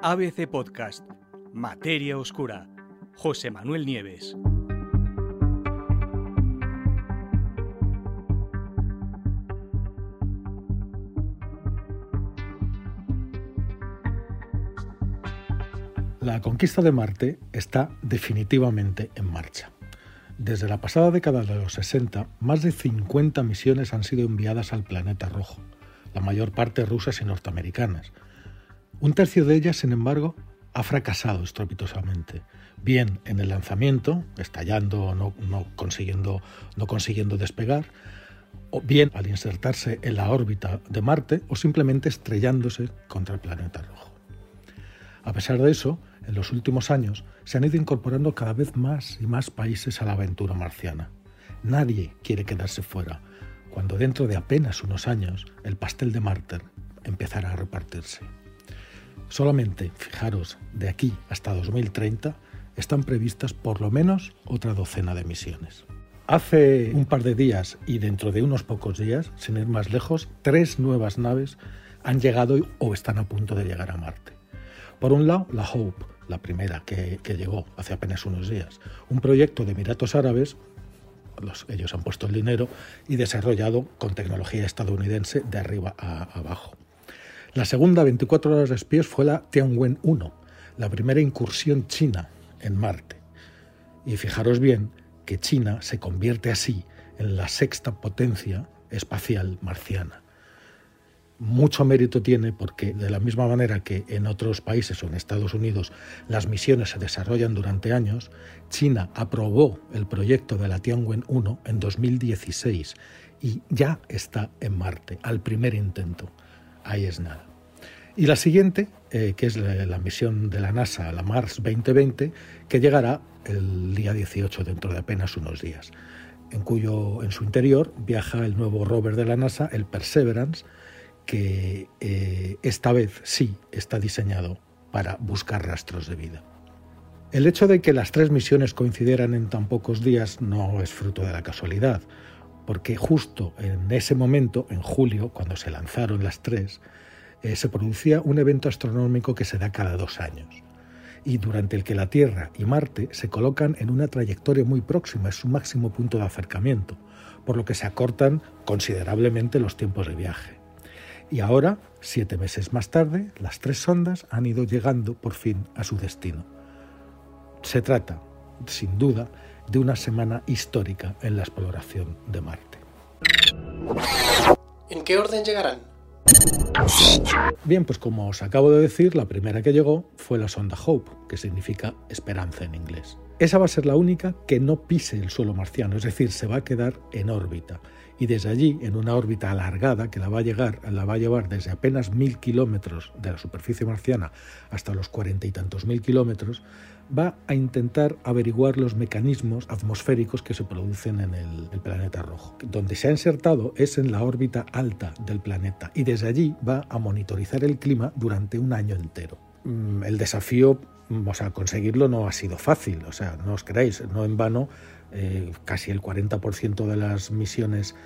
ABC Podcast, Materia Oscura, José Manuel Nieves. La conquista de Marte está definitivamente en marcha. Desde la pasada década de los 60, más de 50 misiones han sido enviadas al planeta rojo, la mayor parte rusas y norteamericanas. Un tercio de ellas, sin embargo, ha fracasado estrepitosamente, bien en el lanzamiento, estallando o no consiguiendo despegar, o bien al insertarse en la órbita de Marte o simplemente estrellándose contra el planeta rojo. A pesar de eso, en los últimos años se han ido incorporando cada vez más y más países a la aventura marciana. Nadie quiere quedarse fuera, cuando dentro de apenas unos años el pastel de Marte empezará a repartirse. Solamente, fijaros, de aquí hasta 2030 están previstas por lo menos otra docena de misiones. Hace un par de días y dentro de unos pocos días, sin ir más lejos, 3 nuevas naves han llegado o están a punto de llegar a Marte. Por un lado, la Hope, la primera que llegó hace apenas unos días, un proyecto de Emiratos Árabes, ellos han puesto el dinero y desarrollado con tecnología estadounidense de arriba a abajo. La segunda, 24 horas después, fue la Tianwen-1, la primera incursión china en Marte. Y fijaros bien que China se convierte así en la 6ª potencia espacial marciana. Mucho mérito tiene porque, de la misma manera que en otros países o en Estados Unidos las misiones se desarrollan durante años, China aprobó el proyecto de la Tianwen-1 en 2016 y ya está en Marte, al primer intento. Ahí es nada. Y la siguiente, que es la misión de la NASA, la Mars 2020, que llegará el día 18, dentro de apenas unos días, en su interior viaja el nuevo rover de la NASA, el Perseverance, que esta vez sí está diseñado para buscar rastros de vida. El hecho de que las 3 misiones coincidieran en tan pocos días no es fruto de la casualidad, porque justo en ese momento, en julio, cuando se lanzaron las 3, se producía un evento astronómico que se da cada 2 años y durante el que la Tierra y Marte se colocan en una trayectoria muy próxima, es su máximo punto de acercamiento, por lo que se acortan considerablemente los tiempos de viaje. Y ahora, 7 meses más tarde, las 3 sondas han ido llegando por fin a su destino. Se trata, sin duda, de una semana histórica en la exploración de Marte. ¿En qué orden llegarán? Bien, pues como os acabo de decir, la primera que llegó fue la sonda Hope, que significa esperanza en inglés. Esa va a ser la única que no pise el suelo marciano, es decir, se va a quedar en órbita. Y desde allí, en una órbita alargada que la va a llevar desde apenas 1.000 kilómetros de la superficie marciana hasta los 40 y tantos mil kilómetros, va a intentar averiguar los mecanismos atmosféricos que se producen en el planeta rojo. Donde se ha insertado es en la órbita alta del planeta y desde allí va a monitorizar el clima durante un año entero. El desafío, conseguirlo no ha sido fácil, no os creáis, no en vano. Casi el 40% de las misiones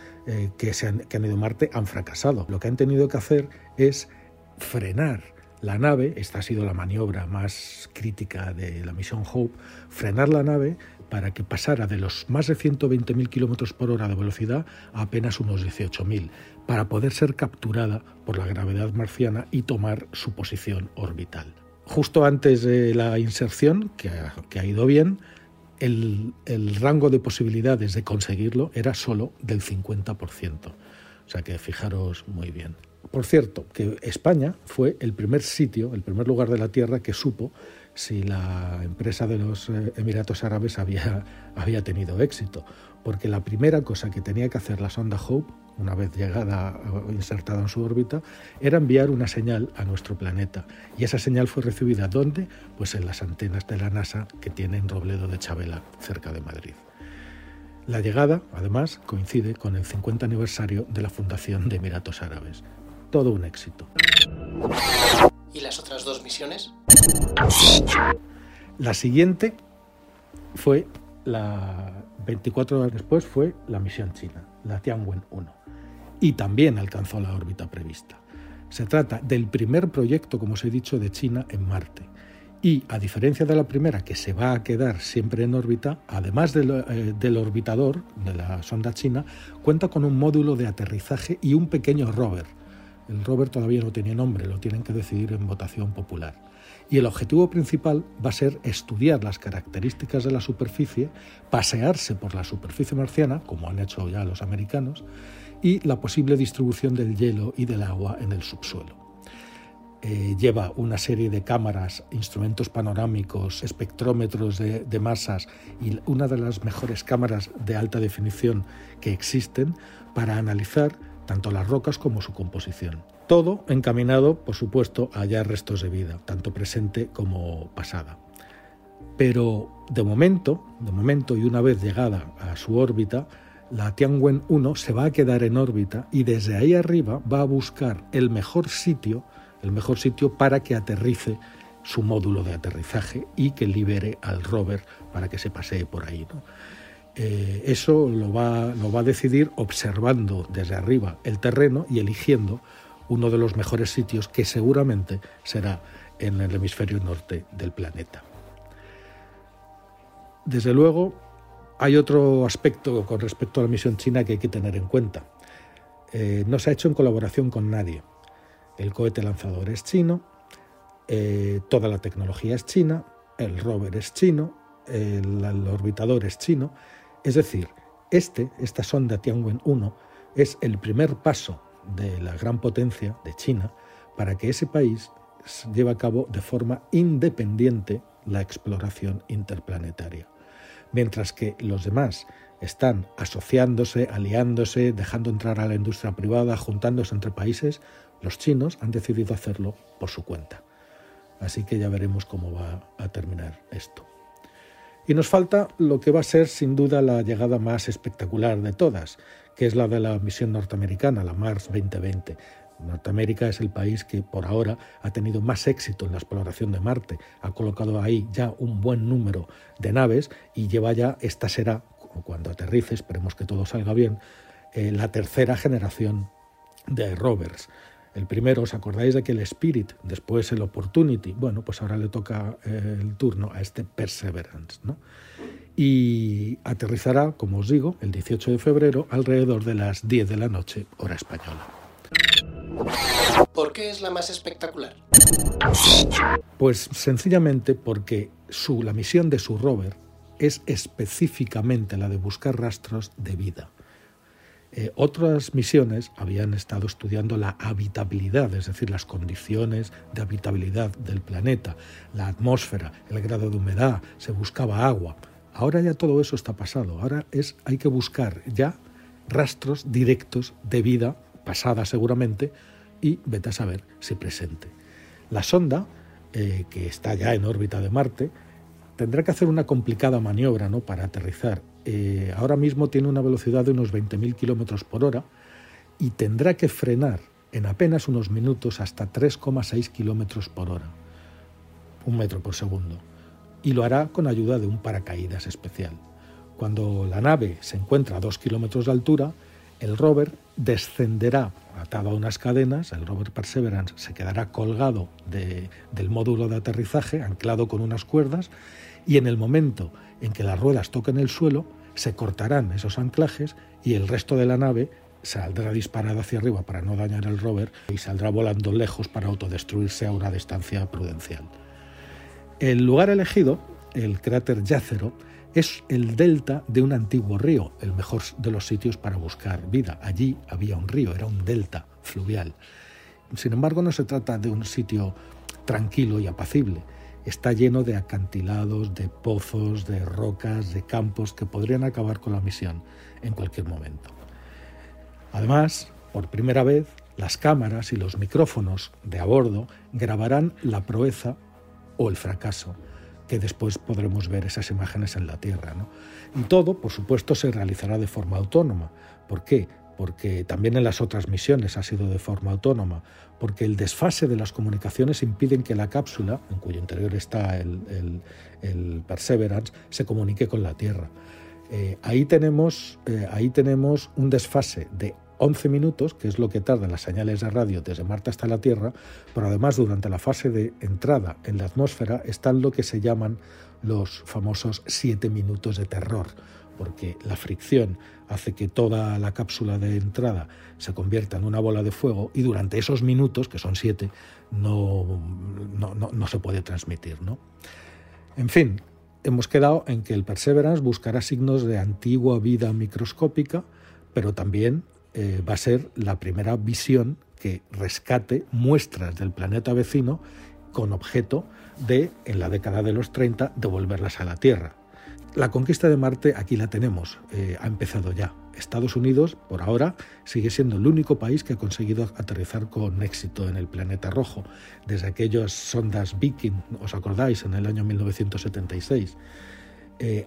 que han ido a Marte han fracasado. Lo que han tenido que hacer es frenar la nave, esta ha sido la maniobra más crítica de la misión Hope, frenar la nave para que pasara de los más de 120.000 km por hora de velocidad a apenas unos 18.000, para poder ser capturada por la gravedad marciana y tomar su posición orbital. Justo antes de la inserción, que ha ido bien, el rango de posibilidades de conseguirlo era solo del 50%. O sea que fijaros muy bien. Por cierto, que España fue el primer lugar de la Tierra que supo si la empresa de los Emiratos Árabes había tenido éxito. Porque la primera cosa que tenía que hacer la sonda Hope, una vez insertada en su órbita, era enviar una señal a nuestro planeta. Y esa señal fue recibida ¿dónde? Pues en las antenas de la NASA que tiene en Robledo de Chabela, cerca de Madrid. La llegada, además, coincide con el 50 aniversario de la fundación de Emiratos Árabes. Todo un éxito. ¿Y las otras 2 misiones? La siguiente fue 24 horas después fue la misión china, la Tianwen-1, y también alcanzó la órbita prevista. Se trata del primer proyecto, como os he dicho, de China en Marte. Y, a diferencia de la primera, que se va a quedar siempre en órbita, además del orbitador de la sonda china, cuenta con un módulo de aterrizaje y un pequeño rover. El rover todavía no tiene nombre, lo tienen que decidir en votación popular. Y el objetivo principal va a ser estudiar las características de la superficie, pasearse por la superficie marciana, como han hecho ya los americanos, y la posible distribución del hielo y del agua en el subsuelo. Lleva una serie de cámaras, instrumentos panorámicos, espectrómetros de masas y una de las mejores cámaras de alta definición que existen para analizar tanto las rocas como su composición. Todo encaminado, por supuesto, a hallar restos de vida, tanto presente como pasada. Pero de momento y una vez llegada a su órbita, la Tianwen-1 se va a quedar en órbita y desde ahí arriba va a buscar el mejor sitio para que aterrice su módulo de aterrizaje y que libere al rover para que se pasee por ahí, ¿no? Eso lo va a decidir observando desde arriba el terreno y eligiendo uno de los mejores sitios, que seguramente será en el hemisferio norte del planeta. Desde luego, hay otro aspecto con respecto a la misión china que hay que tener en cuenta. No se ha hecho en colaboración con nadie. El cohete lanzador es chino, toda la tecnología es china, el rover es chino, el orbitador es chino. Es decir, esta sonda Tianwen-1 es el primer paso de la gran potencia de China para que ese país lleve a cabo de forma independiente la exploración interplanetaria. Mientras que los demás están asociándose, aliándose, dejando entrar a la industria privada, juntándose entre países, los chinos han decidido hacerlo por su cuenta. Así que ya veremos cómo va a terminar esto. Y nos falta lo que va a ser sin duda la llegada más espectacular de todas, que es la de la misión norteamericana, la Mars 2020. Norteamérica es el país que por ahora ha tenido más éxito en la exploración de Marte, ha colocado ahí ya un buen número de naves y lleva ya, esta será, como cuando aterrice, esperemos que todo salga bien, la tercera generación de rovers. El primero, ¿os acordáis de que el Spirit, después el Opportunity? Bueno, pues ahora le toca el turno a este Perseverance, ¿no? Y aterrizará, como os digo, el 18 de febrero alrededor de las 10 de la noche, hora española. ¿Por qué es la más espectacular? Pues sencillamente porque la misión de su rover es específicamente la de buscar rastros de vida. Otras misiones habían estado estudiando la habitabilidad, es decir, las condiciones de habitabilidad del planeta, la atmósfera, el grado de humedad, se buscaba agua. Ahora ya todo eso está pasado, ahora hay que buscar ya rastros directos de vida, pasada seguramente, y vete a saber si presente. La sonda, que está ya en órbita de Marte, tendrá que hacer una complicada maniobra, ¿no?, para aterrizar. Ahora mismo tiene una velocidad de unos 20.000 km por hora y tendrá que frenar en apenas unos minutos hasta 3,6 km por hora, 1 metro por segundo, y lo hará con ayuda de un paracaídas especial. Cuando la nave se encuentra a 2 km de altura, el rover descenderá atado a unas cadenas, el rover Perseverance se quedará colgado del módulo de aterrizaje, anclado con unas cuerdas, y en el momento en que las ruedas toquen el suelo, se cortarán esos anclajes y el resto de la nave saldrá disparada hacia arriba para no dañar el rover y saldrá volando lejos para autodestruirse a una distancia prudencial. El lugar elegido, el cráter Jezero, es el delta de un antiguo río, el mejor de los sitios para buscar vida. Allí había un río, era un delta fluvial. Sin embargo, no se trata de un sitio tranquilo y apacible. Está lleno de acantilados, de pozos, de rocas, de campos que podrían acabar con la misión en cualquier momento. Además, por primera vez, las cámaras y los micrófonos de a bordo grabarán la proeza o el fracaso, que después podremos ver esas imágenes en la Tierra, ¿no? Y todo, por supuesto, se realizará de forma autónoma. ¿Por qué? Porque también en las otras misiones ha sido de forma autónoma, porque el desfase de las comunicaciones impiden que la cápsula, en cuyo interior está el Perseverance, se comunique con la Tierra. Ahí tenemos un desfase de 11 minutos, que es lo que tardan las señales de radio desde Marte hasta la Tierra, pero además durante la fase de entrada en la atmósfera están lo que se llaman los famosos 7 minutos de terror, porque la fricción hace que toda la cápsula de entrada se convierta en una bola de fuego y durante esos minutos, que son 7, no se puede transmitir, ¿no? En fin, hemos quedado en que el Perseverance buscará signos de antigua vida microscópica, pero también va a ser la primera visión que rescate muestras del planeta vecino con objeto de, en la década de los 30, devolverlas a la Tierra. La conquista de Marte aquí la tenemos, ha empezado ya. Estados Unidos, por ahora, sigue siendo el único país que ha conseguido aterrizar con éxito en el planeta rojo, desde aquellas sondas Viking, ¿os acordáis?, en el año 1976.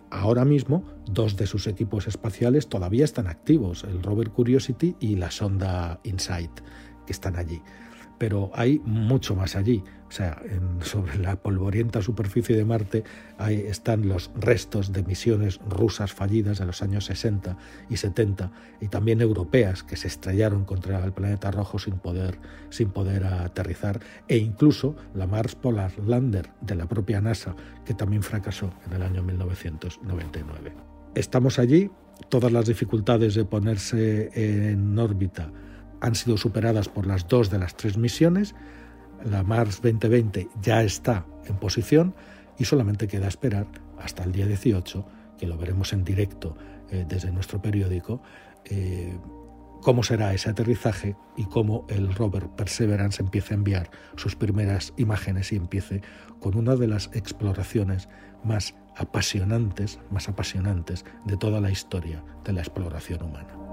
Ahora mismo, 2 de sus equipos espaciales todavía están activos, el rover Curiosity y la sonda InSight, que están allí. Pero hay mucho más allí. O sea, sobre la polvorienta superficie de Marte ahí están los restos de misiones rusas fallidas de los años 60 y 70 y también europeas que se estrellaron contra el planeta rojo sin poder aterrizar, e incluso la Mars Polar Lander de la propia NASA, que también fracasó en el año 1999. Estamos allí, todas las dificultades de ponerse en órbita han sido superadas por las 2 de las 3 misiones. La Mars 2020 ya está en posición y solamente queda esperar hasta el día 18, que lo veremos en directo desde nuestro periódico, cómo será ese aterrizaje y cómo el rover Perseverance empiece a enviar sus primeras imágenes y empiece con una de las exploraciones más apasionantes de toda la historia de la exploración humana.